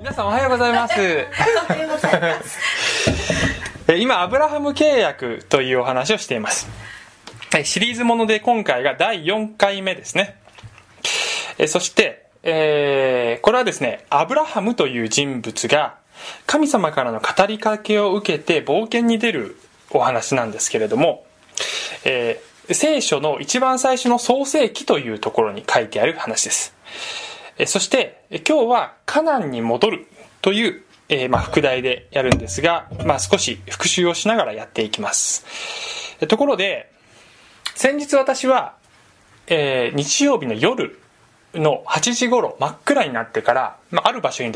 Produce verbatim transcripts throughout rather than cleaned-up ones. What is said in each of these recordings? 皆さんおはようございます。おはようございます今アブラハム契約というお話をしています。シリーズもので今回がだいよんかいめですね。そして、えー、これはですね、アブラハムという人物が神様からの語りかけを受けて冒険に出るお話なんですけれども、えー、聖書の一番最初の創世記というところに書いてある話です。そして今日はカナンに戻るという、えーまあ、副題でやるんですが、まあ、少し復習をしながらやっていきます。ところで先日私は、えー、日曜日の夜のはちじ頃、真っ暗になってから、まあ、ある場所に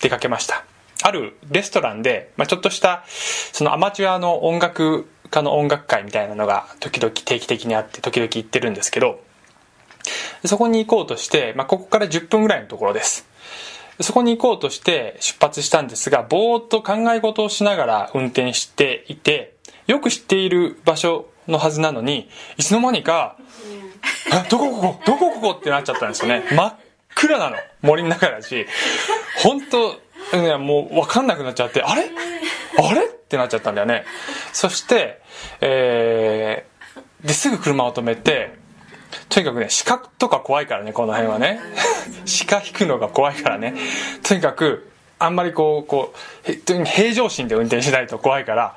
出かけました。あるレストランで、まあ、ちょっとしたそのアマチュアの音楽家の音楽会みたいなのが時々定期的にあって時々行ってるんですけど、そこに行こうとして、まあ、ここからじゅっぷんぐらいのところです。そこに行こうとして出発したんですが、ぼーっと考え事をしながら運転していて、よく知っている場所のはずなのに、いつの間にかえどこここどこここってなっちゃったんですよね。真っ暗なの、森の中だし、本当、ね、もう分かんなくなっちゃって、あれあれってなっちゃったんだよね。そして、えー、ですぐ車を止めて、とにかくね、鹿とか怖いからね、この辺はね鹿引くのが怖いからね、とにかくあんまりこう、こう平常心で運転しないと怖いから、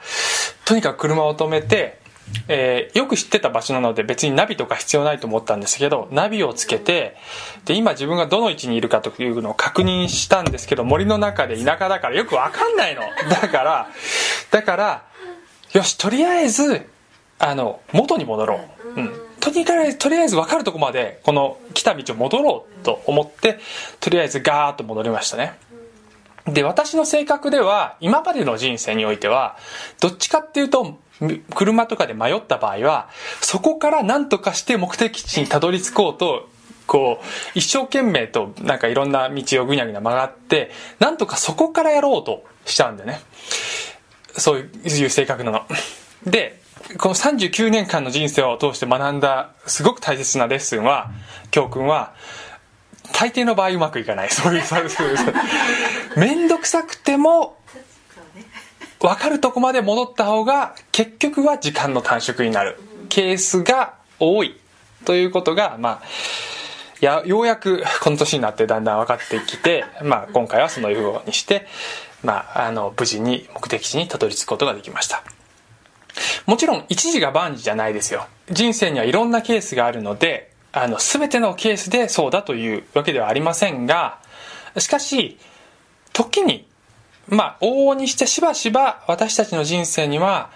とにかく車を止めて、えー、よく知ってた場所なので別にナビとか必要ないと思ったんですけど、ナビをつけて、で今自分がどの位置にいるかというのを確認したんですけど、森の中で田舎だからよく分かんないのだからだからよし、とりあえずあの元に戻ろう、うん、とにかくとりあえず分かるとこまでこの来た道を戻ろうと思って、とりあえずガーッと戻りましたね。で、私の性格では今までの人生においてはどっちかっていうと、車とかで迷った場合はそこから何とかして目的地にたどり着こうと、こう一生懸命と、なんかいろんな道をぐにゃぐにゃ曲がって、なんとかそこからやろうとしちゃうんだよね。そういう性格なので、このさんじゅうきゅうねんかんの人生を通して学んだすごく大切なレッスンは、教訓は、大抵の場合うまくいかない。そういうめんどくさくても分かるとこまで戻った方が結局は時間の短縮になるケースが多いということが、まあ、やようやくこの年になってだんだん分かってきて、まあ、今回はそのようにして、まあ、あの無事に目的地にたどり着くことができました。もちろん一時が万事じゃないですよ。人生にはいろんなケースがあるので、あの全てのケースでそうだというわけではありませんが、しかし時に、まあ、往々にしてしばしば私たちの人生には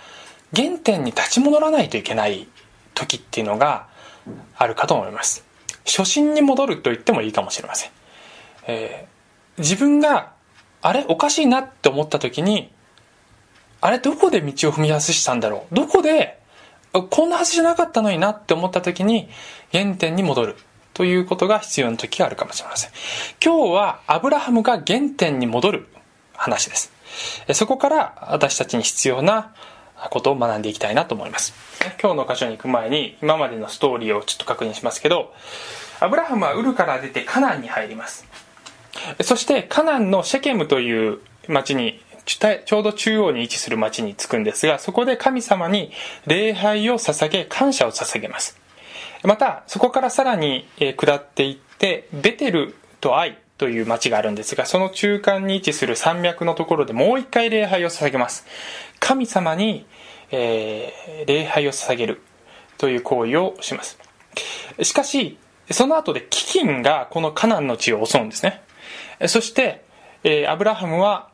原点に立ち戻らないといけない時っていうのがあるかと思います。初心に戻ると言ってもいいかもしれません。えー、自分があれおかしいなって思った時に、あれどこで道を踏み外したんだろう、どこでこんなはずじゃなかったのになって思った時に原点に戻るということが必要な時があるかもしれません。今日はアブラハムが原点に戻る話です。そこから私たちに必要なことを学んでいきたいなと思います。今日の箇所に行く前に今までのストーリーをちょっと確認しますけど、アブラハムはウルから出てカナンに入ります。そしてカナンのシェケムという町に、ちょうど中央に位置する町に着くんですが、そこで神様に礼拝を捧げ、感謝を捧げます。またそこからさらに下っていってベテルとアイという町があるんですが、その中間に位置する山脈のところでもう一回礼拝を捧げます。神様に、えー、礼拝を捧げるという行為をします。しかしその後で飢饉がこのカナンの地を襲うんですね。そして、えー、アブラハムは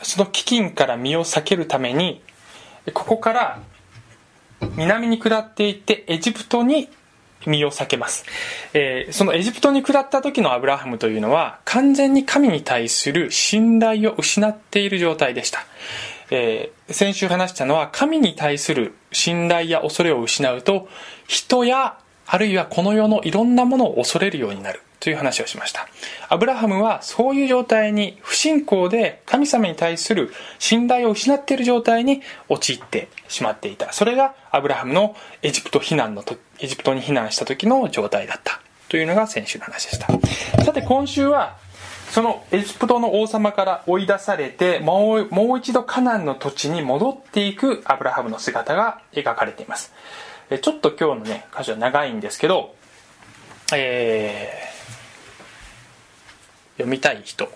その飢饉から身を避けるために、ここから南に下っていってエジプトに身を避けます。えー、そのエジプトに下った時のアブラハムというのは完全に神に対する信頼を失っている状態でした。えー、先週話したのは、神に対する信頼や恐れを失うと、人やあるいはこの世のいろんなものを恐れるようになるという話をしました。アブラハムはそういう状態に、不信仰で神様に対する信頼を失っている状態に陥ってしまっていた。それがアブラハムのエジプト避難のとエジプトに避難した時の状態だったというのが先週の話でした。さて今週はそのエジプトの王様から追い出されてもう、もう一度カナンの土地に戻っていくアブラハムの姿が描かれています。ちょっと今日のね箇所は長いんですけど、えー、読みたい人い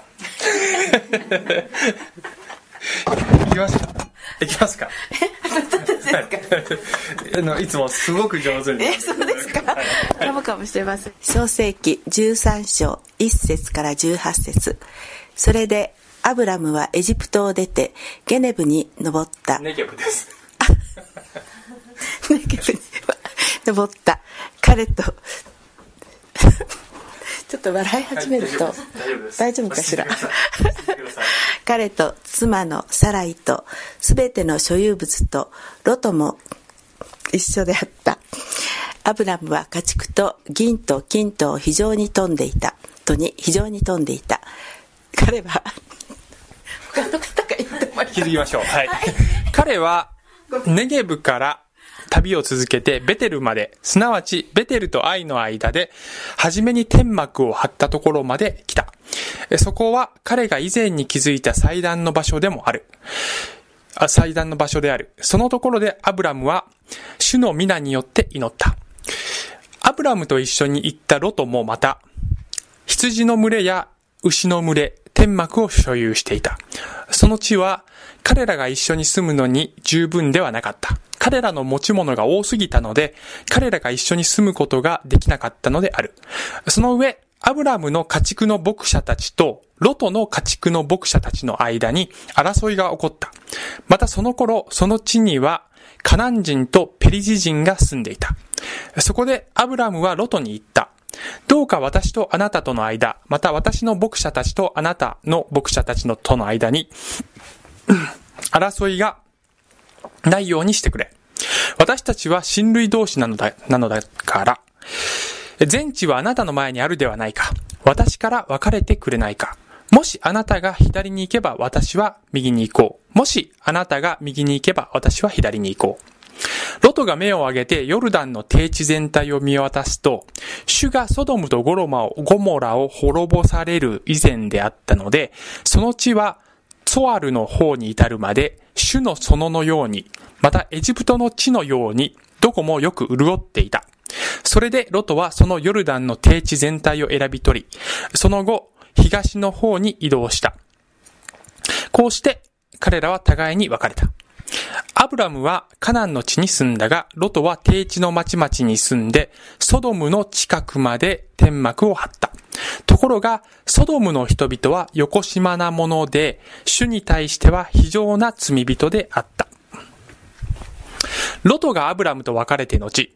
きますかいきますかいつもすごく上手にえそうですかかもかもしれません。創世記じゅうさん章いち節からじゅうはち節。それでアブラムはエジプトを出てゲネブに登った。ネゲブですネゲブに登った彼とちょっと笑い始めると、はい、大丈夫かしら彼と妻のサライとすべての所有物とロトも一緒であった。アブラムは家畜と銀と金とを非常に富んでいたとに非常に富んでいた。彼は他の方がいいと思います。気づきましょう、はいはい、彼はネゲブから旅を続けてベテルまで、すなわちベテルとアイの間で初めに天幕を張ったところまで来た。そこは彼が以前に築いた祭壇の場所でもあるあ祭壇の場所である。そのところでアブラムは主の皆によって祈った。アブラムと一緒に行ったロトもまた羊の群れや牛の群れ天幕を所有していた。その地は彼らが一緒に住むのに十分ではなかった。彼らの持ち物が多すぎたので彼らが一緒に住むことができなかったのである。その上アブラムの家畜の牧者たちとロトの家畜の牧者たちの間に争いが起こった。またその頃その地にはカナン人とペリジ人が住んでいた。そこでアブラムはロトに言った。どうか私とあなたとの間、また私の牧者たちとあなたの牧者たちのとの間に争いがないようにしてくれ。私たちは親類同士なのだ、なのだから全地はあなたの前にあるではないか。私から別れてくれないか。もしあなたが左に行けば私は右に行こう。もしあなたが右に行けば私は左に行こう。ロトが目を上げてヨルダンの低地全体を見渡すと、主がソドムとゴロマをゴモラを滅ぼされる以前であったので、その地はソアルの方に至るまで主の園のように、またエジプトの地のようにどこもよく潤っていた。それでロトはそのヨルダンの低地全体を選び取り、その後東の方に移動した。こうして彼らは互いに別れた。アブラムはカナンの地に住んだが、ロトは低地の町々に住んでソドムの近くまで天幕を張った。ところがソドムの人々は横島なもので、主に対しては非常な罪人であった。ロトがアブラムと別れて後、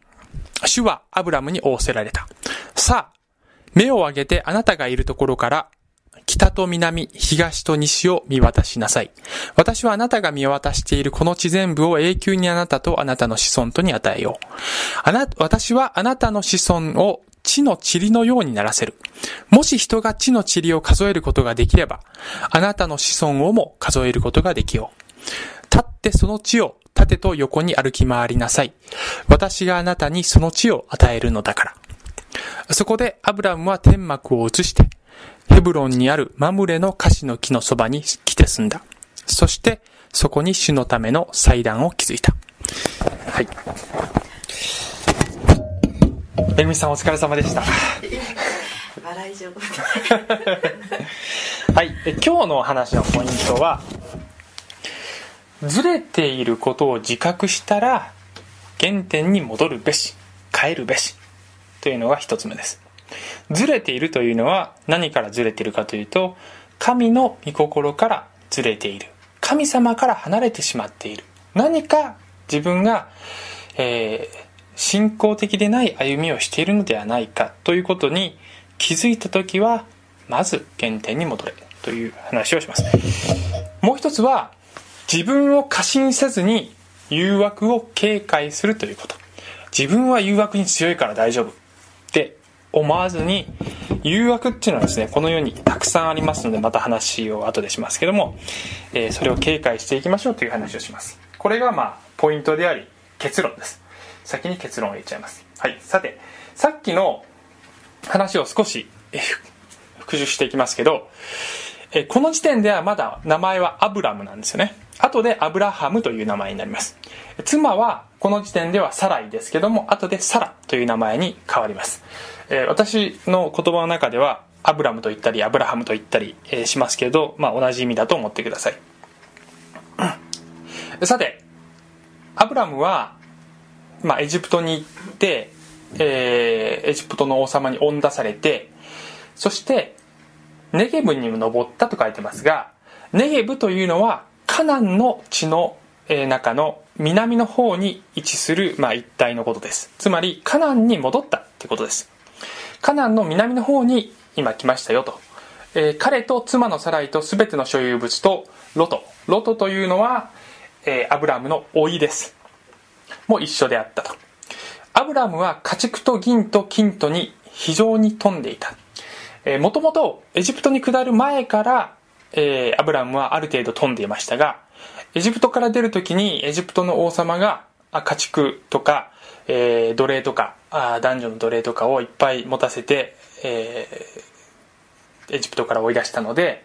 主はアブラムに仰せられた。さあ、目を上げてあなたがいるところから北と南、東と西を見渡しなさい。私はあなたが見渡しているこの地全部を永久にあなたとあなたの子孫とに与えよう。あな、私はあなたの子孫を地の塵のようにならせる。もし人が地の塵を数えることができれば、あなたの子孫をも数えることができよう。立ってその地を縦と横に歩き回りなさい。私があなたにその地を与えるのだから。そこでアブラムは天幕を移して、ヘブロンにあるマムレの樫の木のそばに来て住んだ。そしてそこに主のための祭壇を築いた。はい。えみさんお疲れ様でした。笑い上手。はい。今日のお話のポイントは、ずれていることを自覚したら原点に戻るべし、変えるべしというのが一つ目です。ずれているというのは何からずれているかというと、神の御心からずれている、神様から離れてしまっている、何か自分が、えー、信仰的でない歩みをしているのではないかということに気づいたときは、まず原点に戻れという話をします。もう一つは、自分を過信せずに誘惑を警戒するということ。自分は誘惑に強いから大丈夫って思わずに、誘惑っていうのはですね、この世にたくさんありますので、また話を後でしますけども、えー、それを警戒していきましょうという話をします。これがまあポイントであり結論です。先に結論を言っちゃいます。はい。さて、さっきの話を少し、えー、復習していきますけど、えこの時点ではまだ名前はアブラムなんですよね。後でアブラハムという名前になります。妻はこの時点ではサライですけども、後でサラという名前に変わります。えー、私の言葉の中ではアブラムと言ったりアブラハムと言ったり、えー、しますけど、まあ、同じ意味だと思ってください。さて、アブラムは、まあ、エジプトに行って、えー、エジプトの王様に追い出されて、そしてネゲブにも登ったと書いてますが、ネゲブというのはカナンの地の中の南の方に位置する、まあ、一帯のことです。つまりカナンに戻ったということです。カナンの南の方に今来ましたよと、えー、彼と妻のサライと全ての所有物とロトロトというのは、えー、アブラムの甥いです。もう一緒であったと。アブラムは家畜と銀と金とに非常に富んでいた。もともとエジプトに下る前から、えー、アブラムはある程度富んでいましたが、エジプトから出るときにエジプトの王様が家畜とか、えー、奴隷とかあ男女の奴隷とかをいっぱい持たせて、えー、エジプトから追い出したので、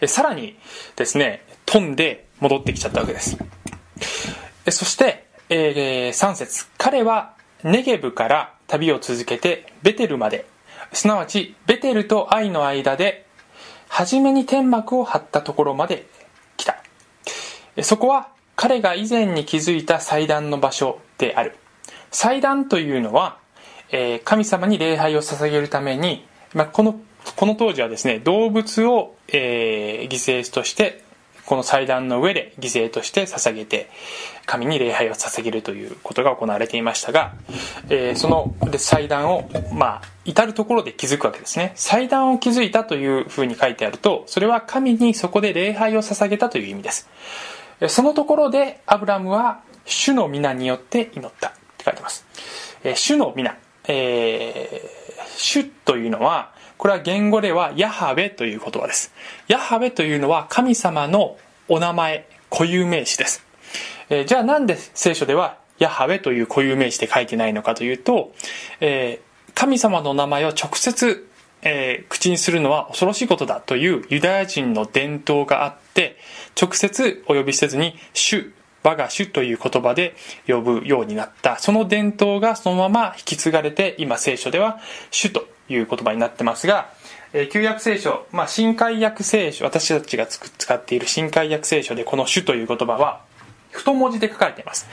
えさらにですね飛んで戻ってきちゃったわけです。えそして、えー、さん節、彼はネゲブから旅を続けてベテルまで、すなわちベテルとアイの間で初めに天幕を張ったところまで来た。そこは彼が以前に築いた祭壇の場所である。祭壇というのは、えー、神様に礼拝を捧げるために、まあ、この、この当時はですね、動物を、えー、犠牲として、この祭壇の上で犠牲として捧げて、神に礼拝を捧げるということが行われていましたが、えー、その祭壇を、まあ、至るところで築くわけですね。祭壇を築いたというふうに書いてあると、それは神にそこで礼拝を捧げたという意味です。そのところでアブラムは主の皆によって祈ったって書いてます。え主の皆、えー、主というのはこれは言語ではヤハウェという言葉です。ヤハウェというのは神様のお名前、固有名詞です。えー、じゃあなんで聖書ではヤハウェという固有名詞で書いてないのかというと、えー、神様のお名前を直接、えー、口にするのは恐ろしいことだというユダヤ人の伝統があって、直接お呼びせずに主、我が主という言葉で呼ぶようになった。その伝統がそのまま引き継がれて、今聖書では主という言葉になってますが、えー、旧約聖書、まあ、新海約聖書、私たちが使っている新海約聖書でこの主という言葉は太文字で書かれています。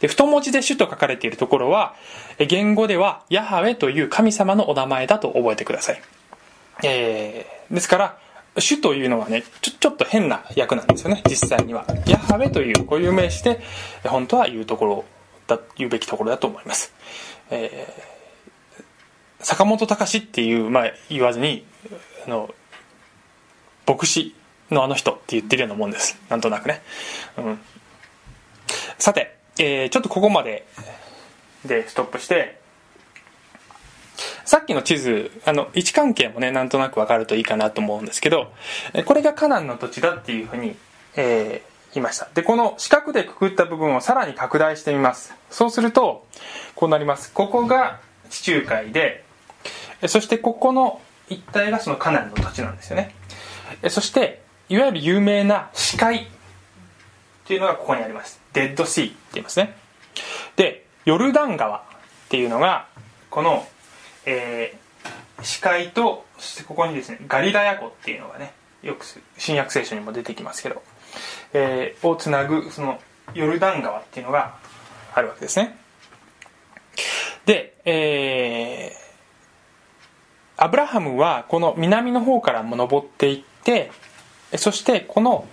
で、太文字で主と書かれているところは言語ではヤハウェという神様のお名前だと覚えてください。えー、ですから主というのはね、ちょ、ちょっと変な訳なんですよね。実際にはヤハウェという固有名詞で本当は言うところだ、言うべきところだと思います。えー、坂本隆っていう、まあ、言わずにあの牧師のあの人って言ってるようなもんです、なんとなくね。うん、さて、えー、ちょっとここまででストップして、さっきの地図、あの位置関係もね、なんとなくわかるといいかなと思うんですけど、これがカナンの土地だっていうふうに、えー、言いました。で、この四角でくくった部分をさらに拡大してみます。そうするとこうなります。ここが地中海で、そしてここの一帯がそのカナンの土地なんですよね。そしていわゆる有名な死海っていうのがここにあります。デッドシーって言いますね。で、ヨルダン川っていうのがこのえー、死海と、そしてここにですねガリラヤ湖っていうのがね、よく新約聖書にも出てきますけど、えー、をつなぐそのヨルダン川っていうのがあるわけですね。で、えー、アブラハムはこの南の方からも登っていって、そしてこの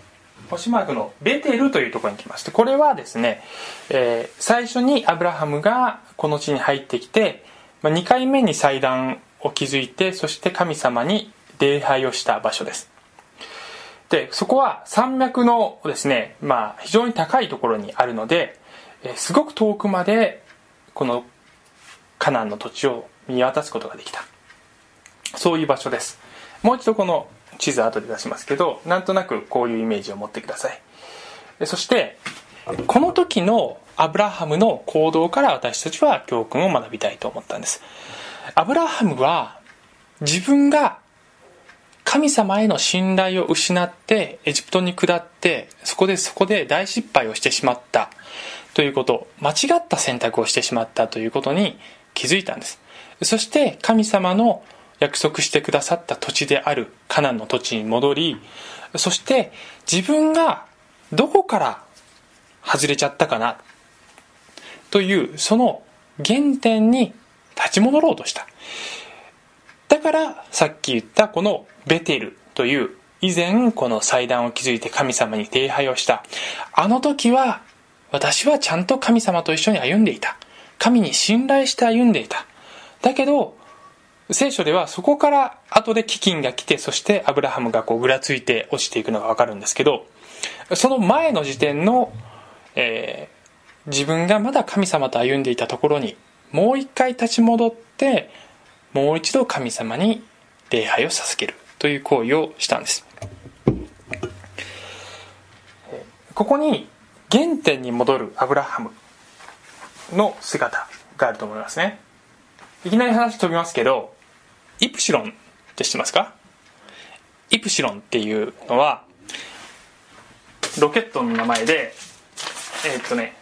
星マークのベテルというところに来まして、これはですね、えー、最初にアブラハムがこの地に入ってきてにかいめに祭壇を築いて、そして神様に礼拝をした場所です。で、そこは山脈のですね、まあ、非常に高いところにあるので、すごく遠くまでこのカナンの土地を見渡すことができた、そういう場所です。もう一度この地図は後で出しますけど、なんとなくこういうイメージを持ってください。そしてこの時のアブラハムの行動から私たちは教訓を学びたいと思ったんです。アブラハムは自分が神様への信頼を失ってエジプトに下ってそこでそこで大失敗をしてしまったということ、間違った選択をしてしまったということに気づいたんです。そして神様の約束してくださった土地であるカナンの土地に戻り、そして自分がどこから外れちゃったかなというその原点に立ち戻ろうとした。だからさっき言ったこのベテルという、以前この祭壇を築いて神様に礼拝をしたあの時は、私はちゃんと神様と一緒に歩んでいた、神に信頼して歩んでいた。だけど聖書ではそこから後で飢饉が来て、そしてアブラハムがこうぐらついて落ちていくのが分かるんですけど、その前の時点の、えー、自分がまだ神様と歩んでいたところにもう一回立ち戻って、もう一度神様に礼拝を捧げるという行為をしたんです。ここに原点に戻るアブラハムの姿があると思いますね。いきなり話飛びますけど、イプシロンって知ってますか？イプシロンっていうのはロケットの名前で、えーっとね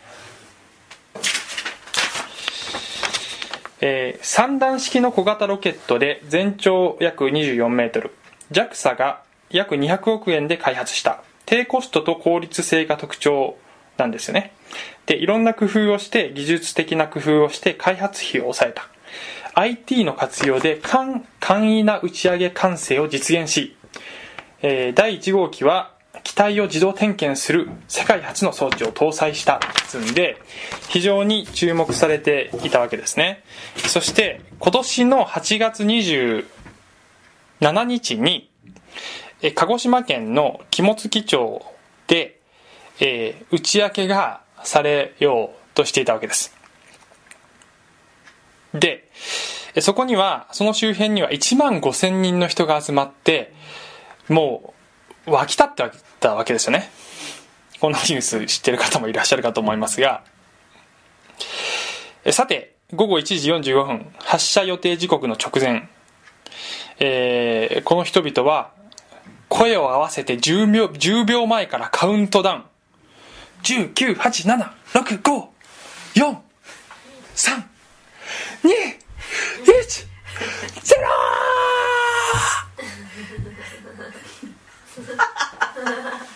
えー、さん段式の小型ロケットで全長約にじゅうよんメートル、 ジャクサ が約にひゃくおくえんで開発した低コストと効率性が特徴なんですよね。で、いろんな工夫をして技術的な工夫をして開発費を抑えた、 アイティー の活用で簡易な打ち上げ完成を実現し、えー、だいいち号機は機体を自動点検する世界初の装置を搭載したつんで、非常に注目されていたわけですね。そして今年のはちがつにじゅうしちにちに鹿児島県の肝付町で、えー、打ち明けがされようとしていたわけです。で、そこにはその周辺にはいちまんごせんにんの人が集まって、もう湧き立ってたわけですよね。このニュース知ってる方もいらっしゃるかと思いますが、さてごごいちじよんじゅうごふん発射予定時刻の直前、えー、この人々は声を合わせてじゅうびょう、じゅうびょうまえからカウントダウン、じゅうきゅう、はち、なな、ろく、ご、よん、さん、に、いち、ゼロ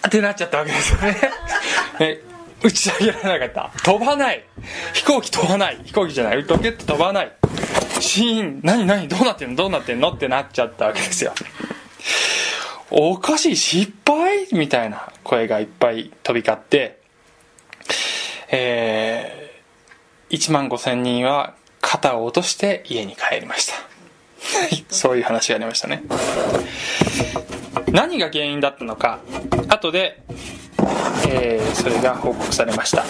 ってなっちゃったわけですよね。ね、打ち上げられなかった、飛ばない、飛行機飛ばない、飛行機じゃないロケット飛ばない、シーン、何何どうなってんのどうなってんのってなっちゃったわけですよ。おかしい、失敗みたいな声がいっぱい飛び交って、えー、いちまんごせんにんは肩を落として家に帰りました。そういう話がありましたね。何が原因だったのか、後で、えー、それが報告されました。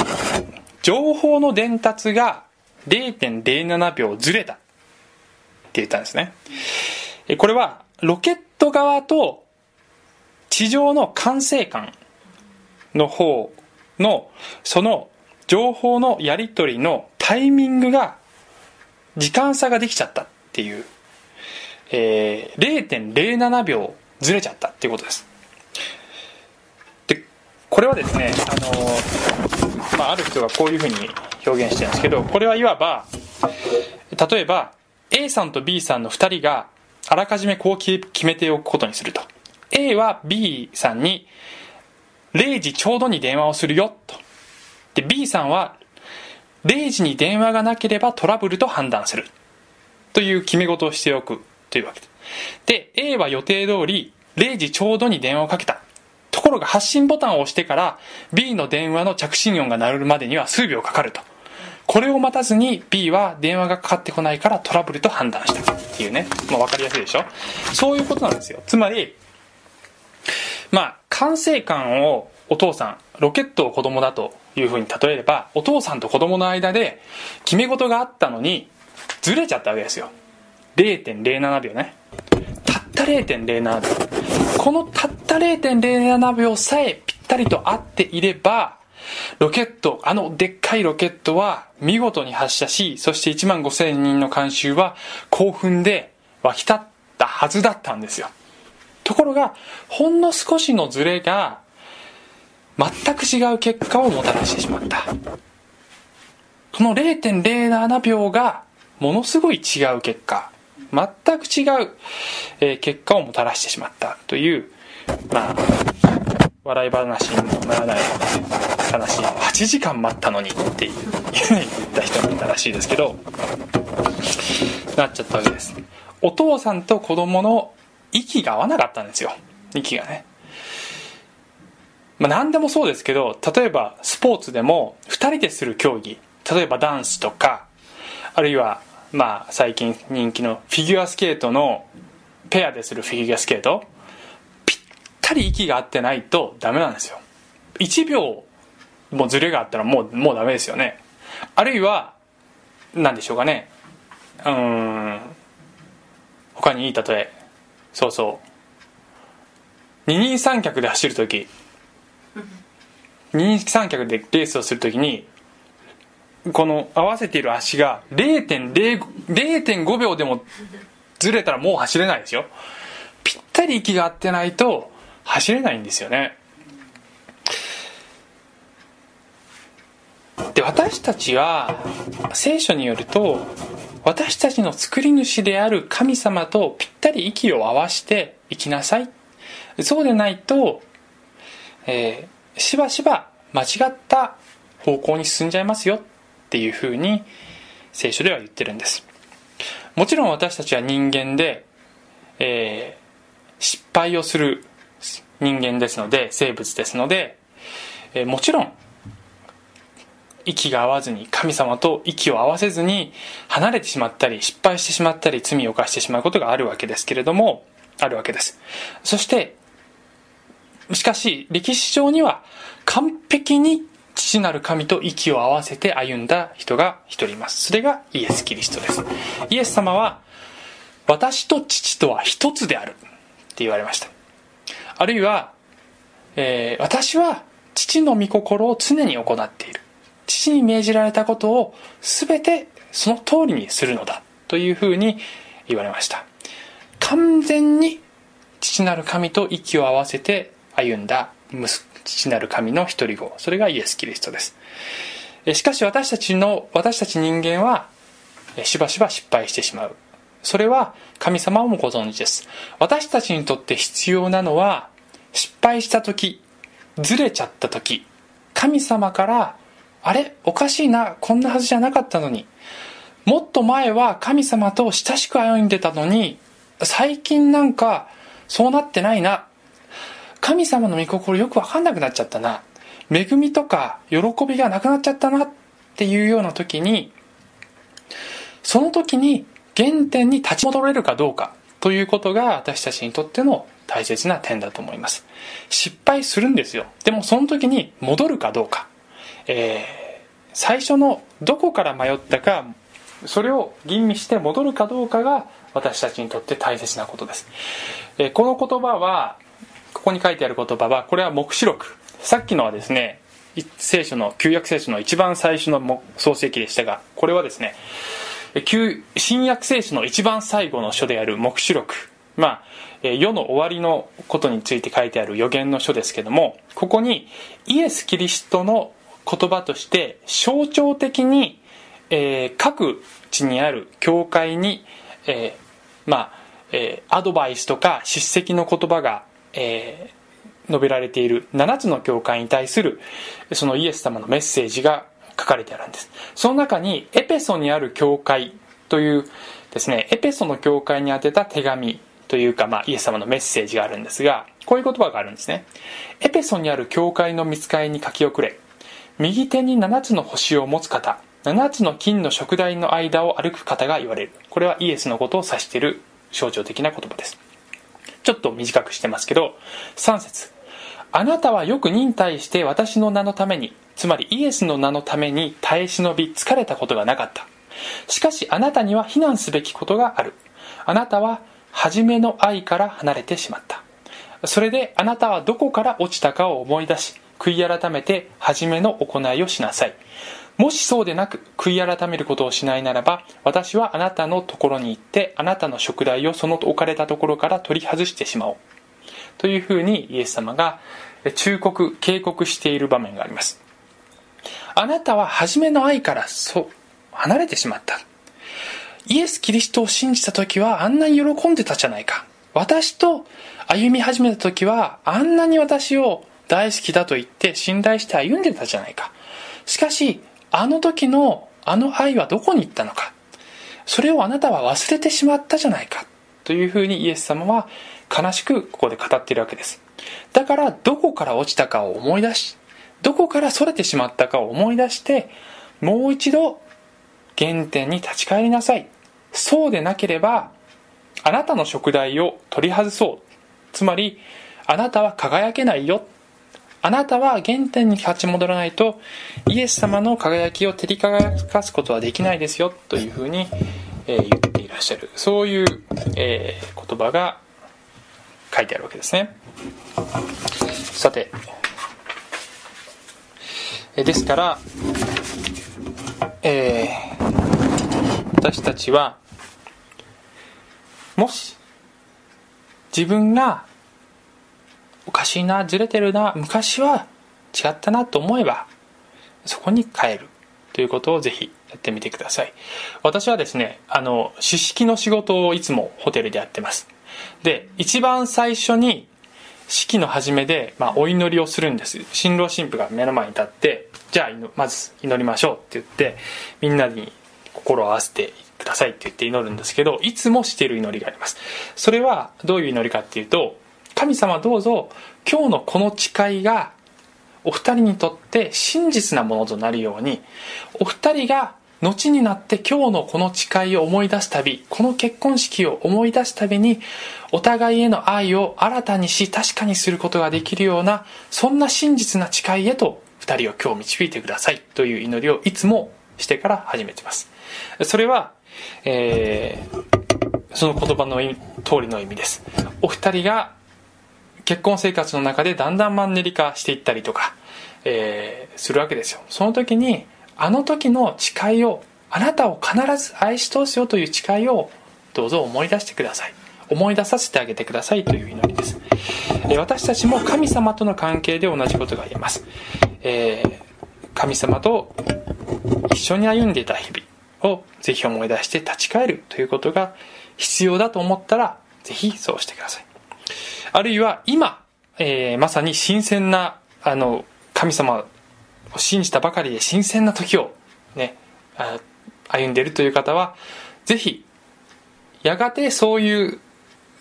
情報の伝達が れいてんれいななびょうずれたって言ったんですね。これはロケット側と地上の管制官の方のその情報のやり取りのタイミングが、時間差ができちゃったっていう、えー、れいてんれいななびょうずれちゃったっていうことです。で、これはですね、あのーまあ、ある人がこういうふうに表現してるんですけど、これはいわば例えば A さんと B さんのふたりがあらかじめこう決めておくことにすると、 A は B さんにれいじちょうどに電話をするよと、で B さんはれいじに電話がなければトラブルと判断するという決め事をしておくというわけです。で、A は予定通りれいじちょうどに電話をかけた。ところが発信ボタンを押してから B の電話の着信音が鳴るまでには数秒かかると。これを待たずに B は電話がかかってこないからトラブルと判断したっていうね。もう分かりやすいでしょ。そういうことなんですよ。つまり、まあ、管制官をお父さん、ロケットを子供だというふうに例えれば、お父さんと子供の間で決め事があったのにずれちゃったわけですよ。れいてんれいななびょうね。たった れいてんれいなな 秒。このたった れいてんれいななびょうさえぴったりと合っていれば、ロケット、あのでっかいロケットは見事に発射し、そしていちまんごせんにんの観衆は興奮で湧き立ったはずだったんですよ。ところがほんの少しのズレが全く違う結果をもたらしてしまった。この れいてんれいななびょうがものすごい違う結果、全く違う、えー、結果をもたらしてしまったという、まあ、笑い話にもならない話。はちじかん待ったのにっていう言った人もいたらしいですけど、なっちゃったわけです。お父さんと子供の息が合わなかったんですよ。息がね、まあ、何でもそうですけど、例えばスポーツでもふたりでする競技、例えばダンスとか、あるいはまあ最近人気のフィギュアスケートのペアでするフィギュアスケート、ぴったり息が合ってないとダメなんですよ。いちびょうもうズレがあったらもうもうダメですよね。あるいは何でしょうかね、うーん、他にいい例え、そうそう、二人三脚で走るとき、二人三脚でレースをするときに、この合わせている足が れいてんれいごびょうでもずれたらもう走れないですよ。ぴったり息が合ってないと走れないんですよね。で、私たちは聖書によると、私たちの作り主である神様とぴったり息を合わせていきなさい、そうでないと、えー、しばしば間違った方向に進んじゃいますよっていうふうに聖書では言ってるんです。もちろん私たちは人間で、えー、失敗をする人間ですので、生物ですので、えー、もちろん息が合わずに、神様と息を合わせずに離れてしまったり、失敗してしまったり、罪を犯してしまうことがあるわけですけれども、あるわけです。そしてしかし歴史上には完璧に父なる神と息を合わせて歩んだ人が一人います。それがイエス・キリストです。イエス様は私と父とは一つであるって言われました。あるいは、えー、私は父の御心を常に行っている、父に命じられたことを全てその通りにするのだというふうに言われました。完全に父なる神と息を合わせて歩んだ父なる神の一人子、それがイエス・キリストです。しかし私たちの私たち人間はしばしば失敗してしまう。それは神様もご存知です。私たちにとって必要なのは、失敗した時、ずれちゃった時、神様からあれおかしいな、こんなはずじゃなかったのに、もっと前は神様と親しく歩んでたのに最近なんかそうなってないな、神様の御心よく分かんなくなっちゃったな、恵みとか喜びがなくなっちゃったなっていうような時に、その時に原点に立ち戻れるかどうかということが私たちにとっての大切な点だと思います。失敗するんですよ。でもその時に戻るかどうか、えー、最初のどこから迷ったか、それを吟味して戻るかどうかが私たちにとって大切なことです、えー、この言葉は、ここに書いてある言葉は、これは黙示録、さっきのはですね、聖書の旧約聖書の一番最初の創世記でしたが、これはですね、旧新約聖書の一番最後の書である黙示録、まあ、世の終わりのことについて書いてある予言の書ですけども、ここにイエス・キリストの言葉として象徴的に、えー、各地にある教会に、えーまあえー、アドバイスとか叱責の言葉が、えー、述べられているななつの教会に対するそのイエス様のメッセージが書かれてあるんです。その中にエペソにある教会というですね、エペソの教会に宛てた手紙というか、まあ、イエス様のメッセージがあるんですが、こういう言葉があるんですね。エペソにある教会の御使いに書き送れ、右手にななつの星を持つ方、ななつの金の燭台の間を歩く方が言われる。これはイエスのことを指している象徴的な言葉です。ちょっと短くしてますけど、さんせつ、あなたはよく忍耐して私の名のために、つまりイエスの名のために耐え忍び疲れたことがなかった。しかしあなたには非難すべきことがある。あなたは初めの愛から離れてしまった。それであなたはどこから落ちたかを思い出し、悔い改めて初めの行いをしなさい。もしそうでなく悔い改めることをしないならば、私はあなたのところに行ってあなたの燭台をその置かれたところから取り外してしまおう。というふうにイエス様が忠告、警告している場面があります。あなたは初めの愛からそう離れてしまった。イエス・キリストを信じた時はあんなに喜んでたじゃないか。私と歩み始めた時はあんなに私を大好きだと言って信頼して歩んでたじゃないか。しかしあの時のあの愛はどこに行ったのか。それをあなたは忘れてしまったじゃないかというふうにイエス様は悲しくここで語っているわけです。だからどこから落ちたかを思い出し、どこから逸れてしまったかを思い出して、もう一度原点に立ち返りなさい。そうでなければあなたの燭台を取り外そう。つまりあなたは輝けないよ。あなたは原点に立ち戻らないとイエス様の輝きを照り輝かすことはできないですよというふうに言っていらっしゃる、そういう言葉が書いてあるわけですね。さて、ですから、えー、私たちはもし自分がおかしいな、ずれてるな、昔は違ったなと思えばそこに変えるということをぜひやってみてください。私はですね、あの四式の仕事をいつもホテルでやってます。で、一番最初に式の始めで、まあ、お祈りをするんです。新郎新婦が目の前に立って、じゃあまず祈りましょうって言ってみんなに心を合わせてくださいって言って祈るんですけど、いつもしている祈りがあります。それはどういう祈りかっていうと、神様どうぞ今日のこの誓いがお二人にとって真実なものとなるように、お二人が後になって今日のこの誓いを思い出すたび、この結婚式を思い出すたびにお互いへの愛を新たにし確かにすることができるような、そんな真実な誓いへと二人を今日導いてくださいという祈りをいつもしてから始めています。それは、えー、その言葉の意味通りの意味です。お二人が結婚生活の中でだんだんマンネリ化していったりとか、えー、するわけですよ。その時にあの時の誓いを、あなたを必ず愛し通すよという誓いをどうぞ思い出してください、思い出させてあげてくださいという祈りです。えー、私たちも神様との関係で同じことが言えます。えー、神様と一緒に歩んでいた日々をぜひ思い出して立ち返るということが必要だと思ったら、ぜひそうしてください。あるいは今、えー、まさに新鮮な、あの神様を信じたばかりで新鮮な時を、ね、あ歩んでいるという方は、ぜひやがてそういう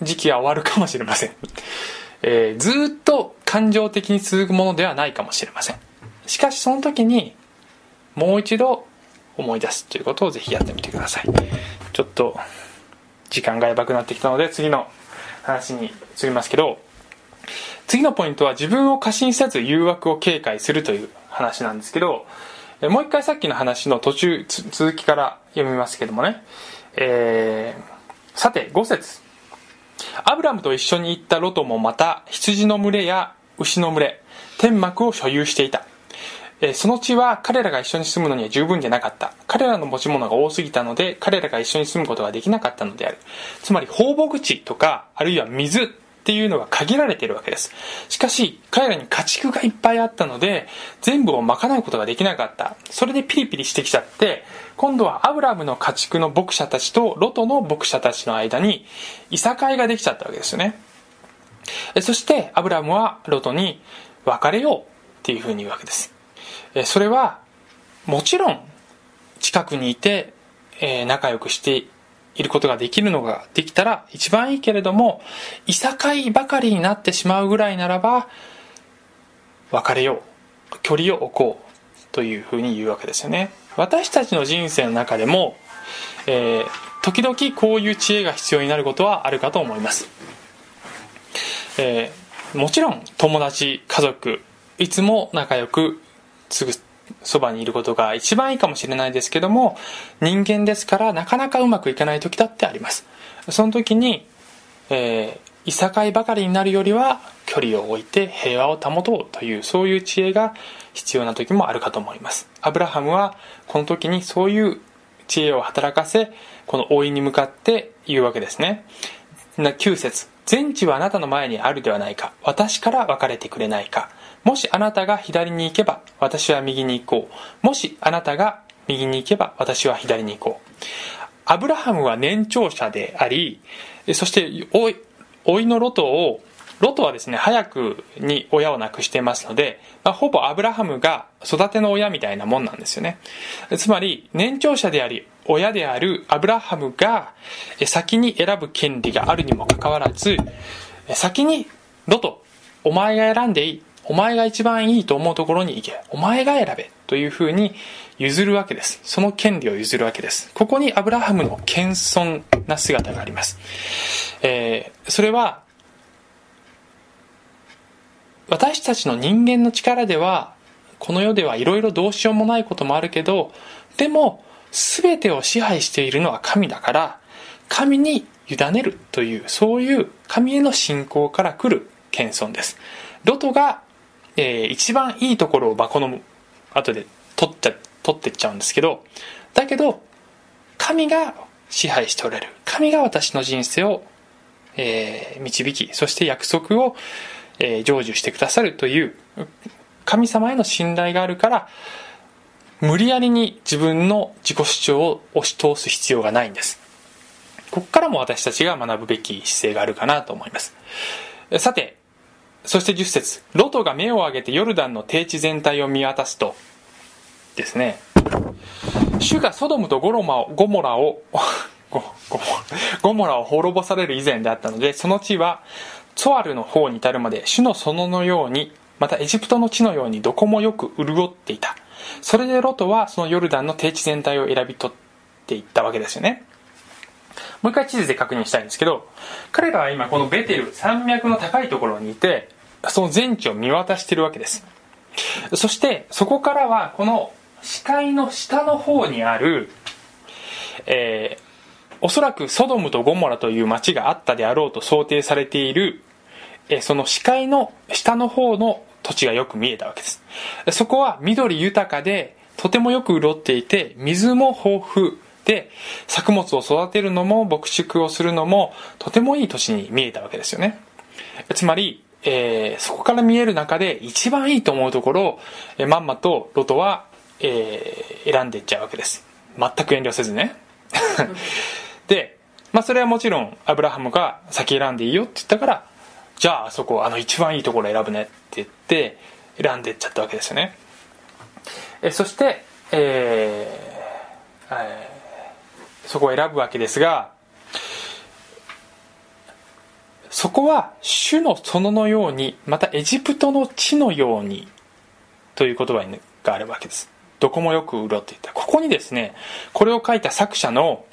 時期は終わるかもしれません。えー、ずっと感情的に続くものではないかもしれません。しかしその時にもう一度思い出すということをぜひやってみてください。ちょっと時間がやばくなってきたので次の話に移りますけど、次のポイントは自分を過信せず誘惑を警戒するという話なんですけど、もう一回さっきの話の途中続きから読みますけどもね、えー、さてご節、アブラムと一緒に行ったロトもまた羊の群れや牛の群れ、天幕を所有していた。その地は彼らが一緒に住むのには十分でなかった。彼らの持ち物が多すぎたので彼らが一緒に住むことができなかったのである。つまり放牧地とか、あるいは水っていうのが限られているわけです。しかし彼らに家畜がいっぱいあったので全部を賄うことができなかった。それでピリピリしてきちゃって、今度はアブラムの家畜の牧者たちとロトの牧者たちの間にいさかいができちゃったわけですよね。そしてアブラムはロトに別れようっていうふうに言うわけです。それはもちろん近くにいて仲良くしていることができるのができたら一番いいけれども、いさかいばかりになってしまうぐらいならば別れよう、距離を置こうというふうに言うわけですよね。私たちの人生の中でも、えー、時々こういう知恵が必要になることはあるかと思います。えー、もちろん友達、家族、いつも仲良くすぐそばにいることが一番いいかもしれないですけども、人間ですからなかなかうまくいかない時だってあります。その時に、えー、いさかいばかりになるよりは距離を置いて平和を保とうという、そういう知恵が必要な時もあるかと思います。アブラハムはこの時にそういう知恵を働かせ、この老いに向かって言うわけですね。きゅう節、全地はあなたの前にあるではないか、私から分かれてくれないか。もしあなたが左に行けば私は右に行こう、もしあなたが右に行けば私は左に行こう。アブラハムは年長者であり、そして老い、老いのロトを、ロトはですね、早くに親を亡くしていますので、まあ、ほぼアブラハムが育ての親みたいなもんなんですよね。つまり年長者であり親であるアブラハムが先に選ぶ権利があるにもかかわらず、先にロト、お前が選んでいい、お前が一番いいと思うところに行け、お前が選べというふうに譲るわけです。その権利を譲るわけです。ここにアブラハムの謙遜な姿があります。えー、それは私たちの人間の力では、この世ではいろいろどうしようもないこともあるけど、でも全てを支配しているのは神だから、神に委ねるという、そういう神への信仰から来る謙遜です。ロトが、えー、一番いいところを、まあ、この後で取っちゃ、取ってっちゃうんですけど、だけど神が支配しておられる、神が私の人生を、えー、導き、そして約束を、えー、成就してくださるという神様への信頼があるから、無理やりに自分の自己主張を押し通す必要がないんです。ここからも私たちが学ぶべき姿勢があるかなと思います。さて、そしてじゅっ節、ロトが目を上げてヨルダンの低地全体を見渡すとですね、主がソドムとゴロマをゴモラをゴ, ゴ, ゴモラを滅ぼされる以前であったので、その地はツォアルの方に至るまで主の園のように、またエジプトの地のようにどこもよく潤っていた。それでロトはそのヨルダンの低地全体を選び取っていったわけですよね。もう一回地図で確認したいんですけど、彼らは今このベテル山脈の高いところにいて、その全地を見渡しているわけです。そしてそこからはこの視界の下の方にある、えーおそらくソドムとゴモラという町があったであろうと想定されている、えその視界の下の方の土地がよく見えたわけです。そこは緑豊かでとてもよく潤っていて、水も豊富で、作物を育てるのも牧畜をするのもとてもいい土地に見えたわけですよね。つまり、えー、そこから見える中で一番いいと思うところをまんまとロトは、えー、選んでいっちゃうわけです。全く遠慮せずねで、まあ、それはもちろんアブラハムが先選んでいいよって言ったから、じゃあそこあの一番いいところ選ぶねって言って選んでいっちゃったわけですよね。えそして、えーえー、そこを選ぶわけですが、そこは主の園のように、またエジプトの地のようにという言葉があるわけです。どこもよく潤っていた。ここにですね、これを書いた作者の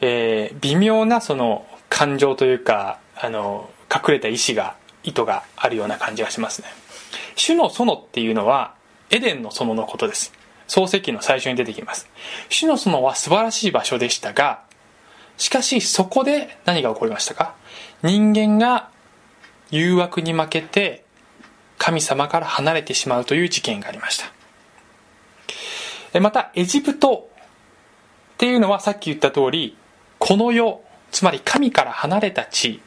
えー、微妙なその感情というか、あの隠れた意志が意図があるような感じがしますね。主の園っていうのはエデンの園のことです。創世記の最初に出てきます。主の園は素晴らしい場所でしたが、しかしそこで何が起こりましたか。人間が誘惑に負けて神様から離れてしまうという事件がありました。またエジプトっていうのはさっき言った通り、この世、つまり神から離れた地、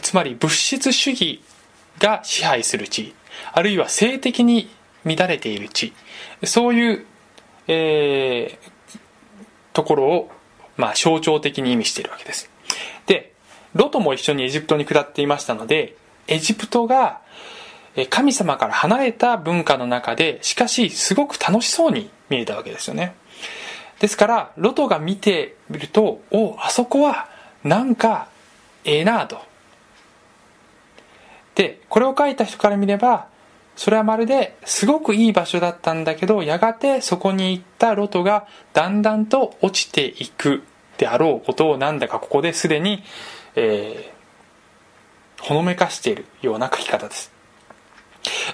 つまり物質主義が支配する地、あるいは性的に乱れている地、そういう、えー、ところを、まあ、象徴的に意味しているわけです。で、ロトも一緒にエジプトに下っていましたので、エジプトが神様から離れた文化の中で、しかしすごく楽しそうに見えたわけですよね。ですからロトが見てみると、おあそこはなんかええなぁと。でこれを書いた人から見れば、それはまるですごくいい場所だったんだけど、やがてそこに行ったロトがだんだんと落ちていくであろうことを、なんだかここですでに、えー、ほのめかしているような書き方です。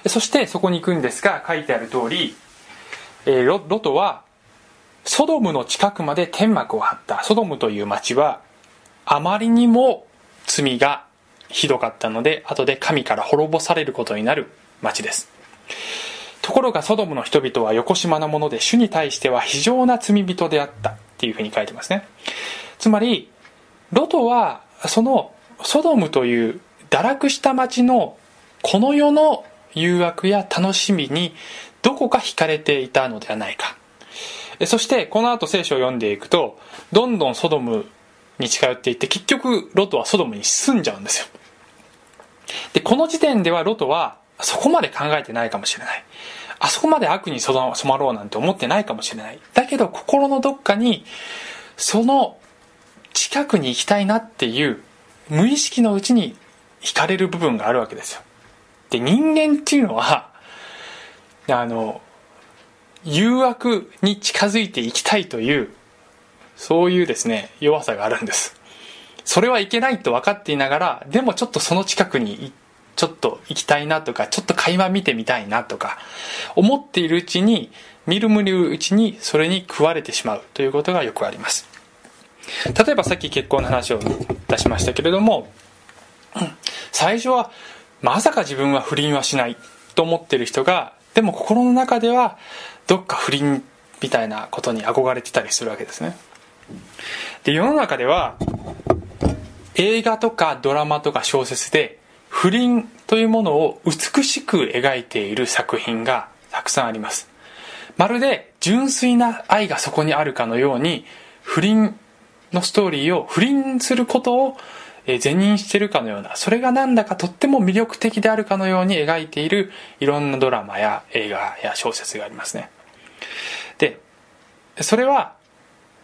そしてそこに行くんですが、書いてある通り、えー、ロ, ロトはソドムの近くまで天幕を張った。ソドムという町はあまりにも罪がひどかったので、後で神から滅ぼされることになる町です。ところがソドムの人々は横島なもので、主に対しては非常な罪人であったっていうふうに書いてますね。つまりロトはそのソドムという堕落した町のこの世の誘惑や楽しみにどこか惹かれていたのではないか。そしてこの後聖書を読んでいくと、どんどんソドムに近寄っていって、結局ロトはソドムに住んじゃうんですよ。で、この時点ではロトはそこまで考えてないかもしれない。あそこまで悪に染まろうなんて思ってないかもしれない。だけど心のどっかにその近くに行きたいなっていう無意識のうちに惹かれる部分があるわけですよ。で、人間っていうのはあの誘惑に近づいていきたいというそういうですね弱さがあるんです。それはいけないと分かっていながら、でもちょっとその近くにちょっと行きたいなとか、ちょっと会話見てみたいなとか思っているうちに、見る見るうちにそれに食われてしまうということがよくあります。例えばさっき結婚の話を出しましたけれども、最初はまさか自分は不倫はしないと思っている人が、でも心の中ではどっか不倫みたいなことに憧れてたりするわけですね。で、世の中では映画とかドラマとか小説で不倫というものを美しく描いている作品がたくさんあります。まるで純粋な愛がそこにあるかのように、不倫のストーリーを不倫することを是認しているかのような、それがなんだかとっても魅力的であるかのように描いているいろんなドラマや映画や小説がありますね。で、それは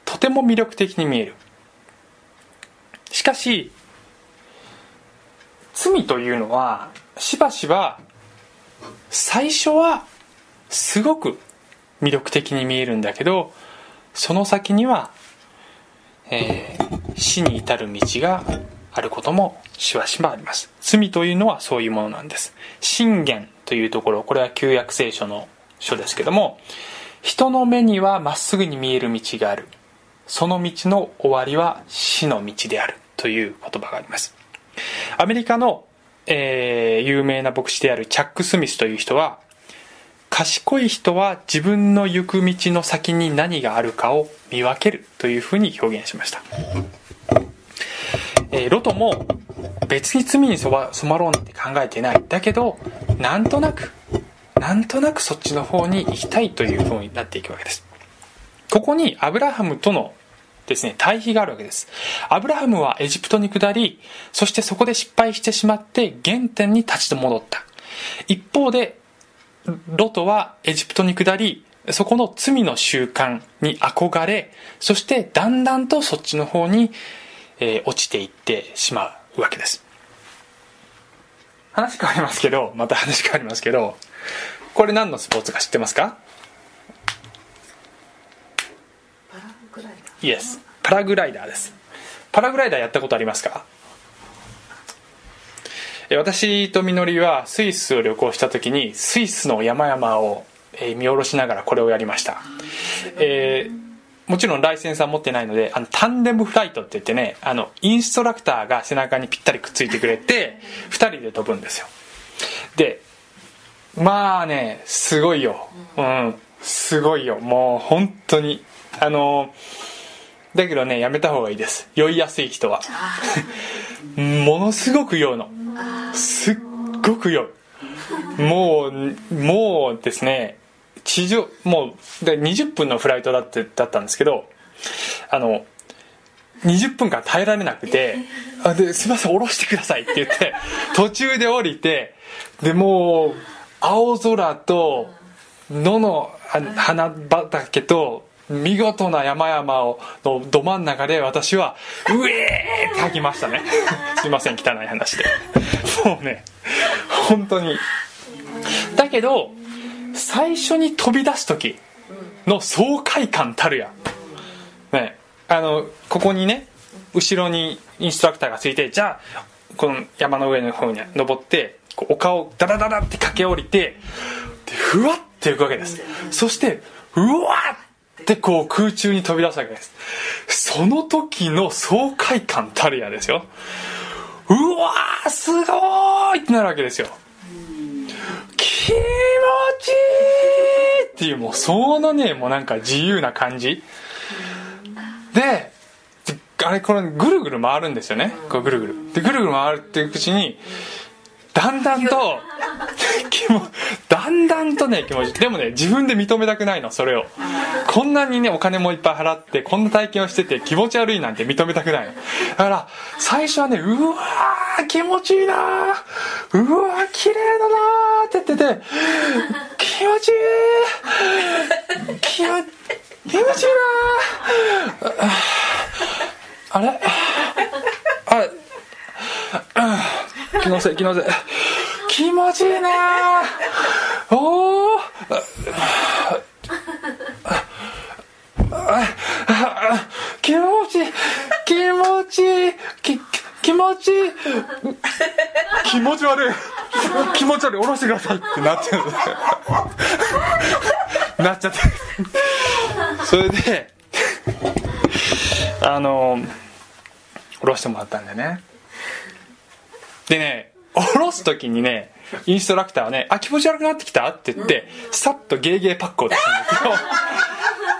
とても魅力的に見える。しかし罪というのはしばしば最初はすごく魅力的に見えるんだけど、その先には、えー、死に至る道があることもしばしばあります。罪というのはそういうものなんです。箴言というところ、これは旧約聖書の書ですけども、人の目にはまっすぐに見える道がある、その道の終わりは死の道であるという言葉があります。アメリカの、えー、有名な牧師であるチャック・スミスという人は、賢い人は自分の行く道の先に何があるかを見分けるというふうに表現しました。えー、ロトも別に罪に染まろうなんて考えてない。だけどなんとなくなんとなくそっちの方に行きたいというふうになっていくわけです。ここにアブラハムとのですね、対比があるわけです。アブラハムはエジプトに下り、そしてそこで失敗してしまって原点に立ち戻った。一方でロトはエジプトに下り、そこの罪の習慣に憧れ、そしてだんだんとそっちの方に、えー、落ちていってしまうわけです。話変わりますけどまた話変わりますけどこれ何のスポーツか知ってますか？イエス、パラグライダーです。パラグライダーやったことありますか？私とみのりはスイスを旅行した時にスイスの山々を見下ろしながらこれをやりました。えー、もちろんライセンスは持ってないので、あのタンデムフライトって言ってね、あのインストラクターが背中にぴったりくっついてくれてふたりで飛ぶんですよ。で、まあね、すごいよ、うん、すごいよ、もう本当にあのだけどね、やめた方がいいです。酔いやすい人はものすごく酔うの、すっごく酔う。もうもうですね、地上もうでにじゅっぷんのフライトだってだったんですけど、あのにじゅっぷんかん耐えられなくて、あですいません降ろしてくださいって言って途中で降りて、でもう青空と野の花畑と見事な山々をのど真ん中で私はうえーって吐きましたねすいません、汚い話でもうね、本当に。だけど最初に飛び出す時の爽快感たるや、ね、あのここにね、後ろにインストラクターがついて、じゃあこの山の上の方に登ってこうお顔をダラダラって駆け下りて、でふわっていくわけです。そしてうわーでこう空中に飛び出すわけです。その時の爽快感たるやですよ。うわー、すごーいってなるわけですよ。気持ちいいっていう、もうそのね、もうなんか自由な感じで、あれこれぐるぐる回るんですよね、こうぐるぐるでぐるぐる回るっていう口にだんだんと気もだんだんとね気持ちでもね自分で認めたくないの、それをこんなにねお金もいっぱい払ってこんな体験をしてて気持ち悪いなんて認めたくないの。だから最初はね、うわー気持ちいいなー、うわー綺麗だなーって言ってて気持ちいい気持ちいい気持ちいいなー、あれあれ、うん、気のせい気のせい気持ちいいなー、おー気持ちいい気持ちいい気持ちいい気持ち悪い気持ち悪い下ろしてくださいってなっちゃうんですよなっちゃってそれであの下ろしてもらったんでね、でね下ろすときにねインストラクターはね、あ気持ち悪くなってきたって言ってさっとゲーゲーパックを出すんですよ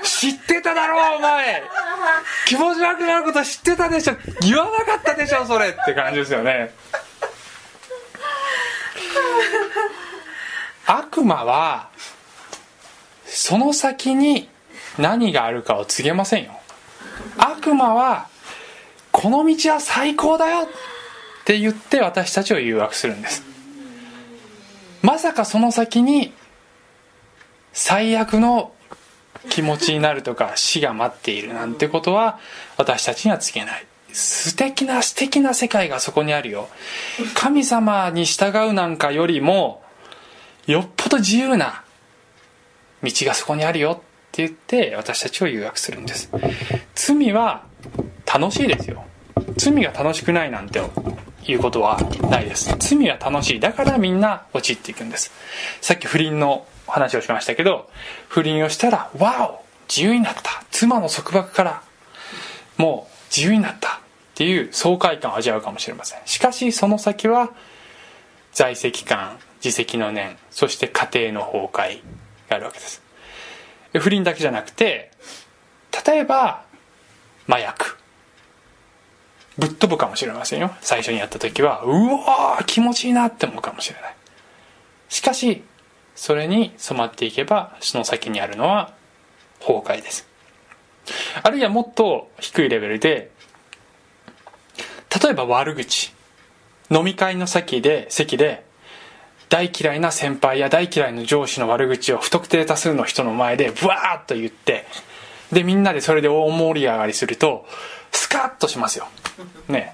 知ってただろうお前気持ち悪くなること知ってたでしょ、言わなかったでしょそれって感じですよね。悪魔はその先に何があるかを告げませんよ。悪魔はこの道は最高だよって言って私たちを誘惑するんです。まさかその先に最悪の気持ちになるとか死が待っているなんてことは私たちには告げない。素敵な素敵な世界がそこにあるよ。神様に従うなんかよりもよっぽど自由な道がそこにあるよって言って私たちを誘惑するんです。罪は楽しいですよ。罪が楽しくないなんていうことはないです。罪は楽しい、だからみんな陥っていくんです。さっき不倫の話をしましたけど、不倫をしたらわお自由になった、妻の束縛からもう自由になったっていう爽快感を味わうかもしれません。しかしその先は在籍感、自責の念、そして家庭の崩壊があるわけです。不倫だけじゃなくて、例えば麻薬ぶっ飛ぶかもしれませんよ。最初にやった時はうわー気持ちいいなって思うかもしれない。しかしそれに染まっていけばその先にあるのは崩壊です。あるいはもっと低いレベルで、例えば悪口、飲み会の先で席で大嫌いな先輩や大嫌いな上司の悪口を不特定多数の人の前でブワーッと言って、でみんなでそれで大盛り上がりするとスカッとしますよ、ね、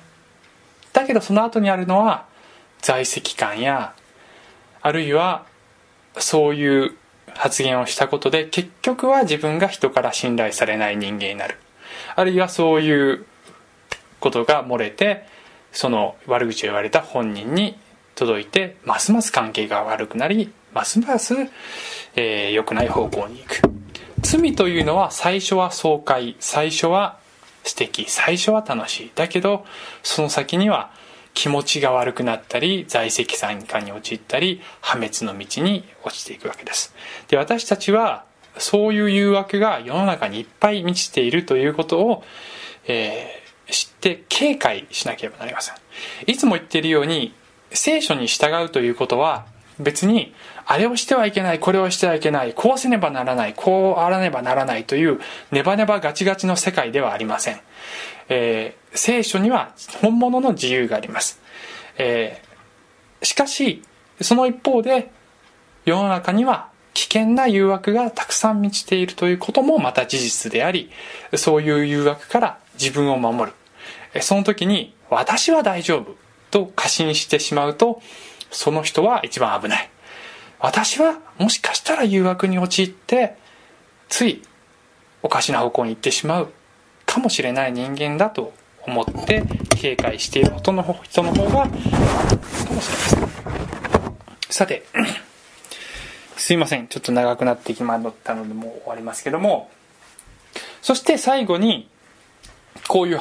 だけどその後にあるのは在籍感や、あるいはそういう発言をしたことで結局は自分が人から信頼されない人間になる、あるいはそういうことが漏れてその悪口を言われた本人に届いてますます関係が悪くなり、ますます、えー、良くない方向に行く。罪というのは最初は爽快、最初は素敵、最初は楽しい、だけどその先には気持ちが悪くなったり在籍参加に陥ったり破滅の道に落ちていくわけです。で、私たちはそういう誘惑が世の中にいっぱい満ちているということを、えー、知って警戒しなければなりません。いつも言っているように聖書に従うということは別にあれをしてはいけない、これをしてはいけない、こうせねばならない、こうあらねばならないというネバネバガチガチの世界ではありません。えー、聖書には本物の自由があります。えー、しかしその一方で世の中には危険な誘惑がたくさん満ちているということもまた事実であり、そういう誘惑から自分を守る。その時に私は大丈夫と過信してしまうと、その人は一番危ない。私はもしかしたら誘惑に陥ってついおかしな方向に行ってしまうかもしれない人間だと思って警戒している人の方がかもしれません。さて、すいません、ちょっと長くなってきまったのでもう終わりますけども、そして最後にこういう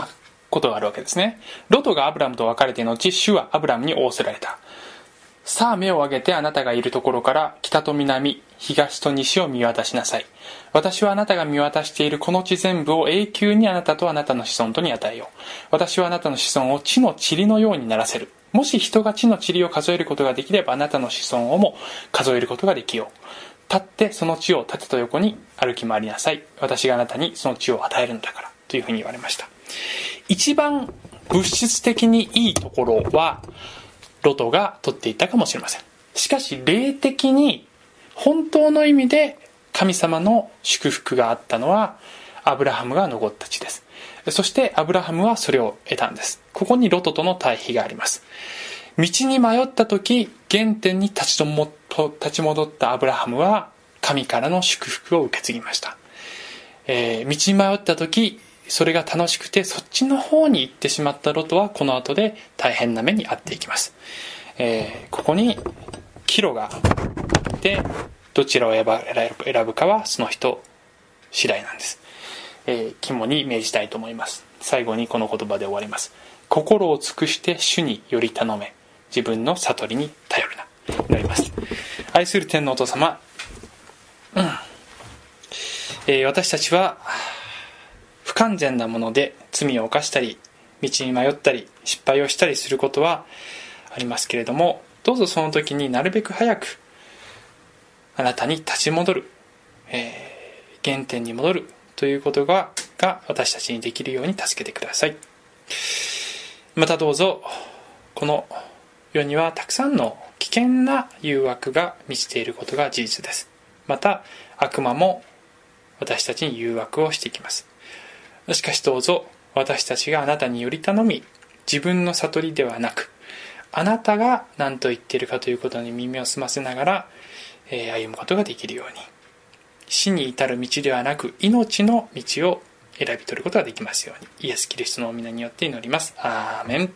ことがあるわけですね。ロトがアブラムと別れて後、主はアブラムに仰せられた。さあ目を上げてあなたがいるところから北と南、東と西を見渡しなさい。私はあなたが見渡しているこの地全部を永久にあなたとあなたの子孫とに与えよう。私はあなたの子孫を地の塵のようにならせる。もし人が地の塵を数えることができれば、あなたの子孫をも数えることができよう。立ってその地を縦と横に歩き回りなさい。私があなたにその地を与えるんだから、というふうに言われました。一番物質的にいいところはロトが取っていたかもしれません。しかし霊的に本当の意味で神様の祝福があったのはアブラハムが残った地です。そしてアブラハムはそれを得たんです。ここにロトとの対比があります。道に迷った時、原点に立ち戻ったアブラハムは神からの祝福を受け継ぎました。えー、道に迷った時、それが楽しくてそっちの方に行ってしまったロトはこの後で大変な目に遭っていきます。えー、ここに岐路があって、どちらを選ぶかはその人次第なんです。えー、肝に銘じたいと思います。最後にこの言葉で終わります。心を尽くして主により頼め、自分の悟りに頼るな。になります。愛する天皇お父様、うんえー、私たちは不完全なもので罪を犯したり、道に迷ったり、失敗をしたりすることはありますけれども、どうぞその時になるべく早くあなたに立ち戻る、えー、原点に戻るということ が, が私たちにできるように助けてください。またどうぞ、この世にはたくさんの危険な誘惑が満ちていることが事実です。また悪魔も私たちに誘惑をしていきます。しかしどうぞ私たちがあなたにより頼み、自分の悟りではなく、あなたが何と言っているかということに耳を澄ませながら、えー、歩むことができるように、死に至る道ではなく命の道を選び取ることができますように。イエス・キリストのお名によって祈ります。アーメン。